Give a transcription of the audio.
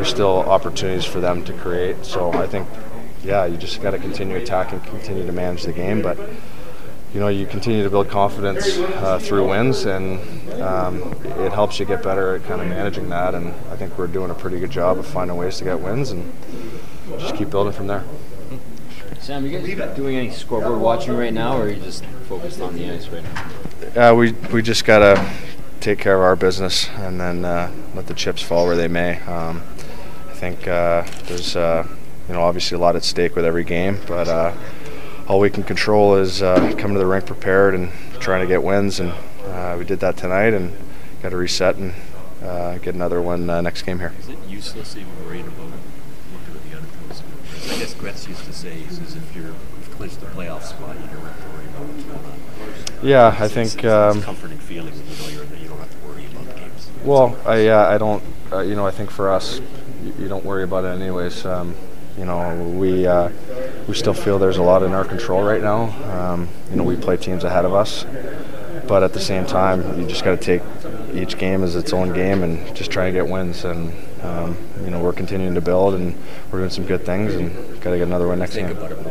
there's still opportunities for them to create. So I think, yeah, you just got to continue attacking, continue to manage the game, but you know, you continue to build confidence through wins, and it helps you get better at kind of managing that. And I think we're doing a pretty good job of finding ways to get wins, and just keep building from there. Sam, are you guys doing any scoreboard watching right now, or are you just focused on the ice right now? We just gotta take care of our business, and then let the chips fall where they may. I think there's you know, obviously a lot at stake with every game, but. All we can control is coming to the rink prepared and trying to get wins, and we did that tonight, and got to reset and get another one next game here. Is it useless even worrying about looking at the outcomes? I guess Gretz used to say, "Is if you're clinched the playoff spot, you don't have to worry about what's going on." Yeah, I think it's a comforting feeling when you know you're there. You don't have to worry about the games. Well, I don't. You know, I think for us, you don't worry about it anyways. You know, we still feel there's a lot in our control right now. You know, we play teams ahead of us, but at the same time, you just got to take each game as its own game and just try and get wins. And you know, we're continuing to build, and we're doing some good things, and got to get another one next game.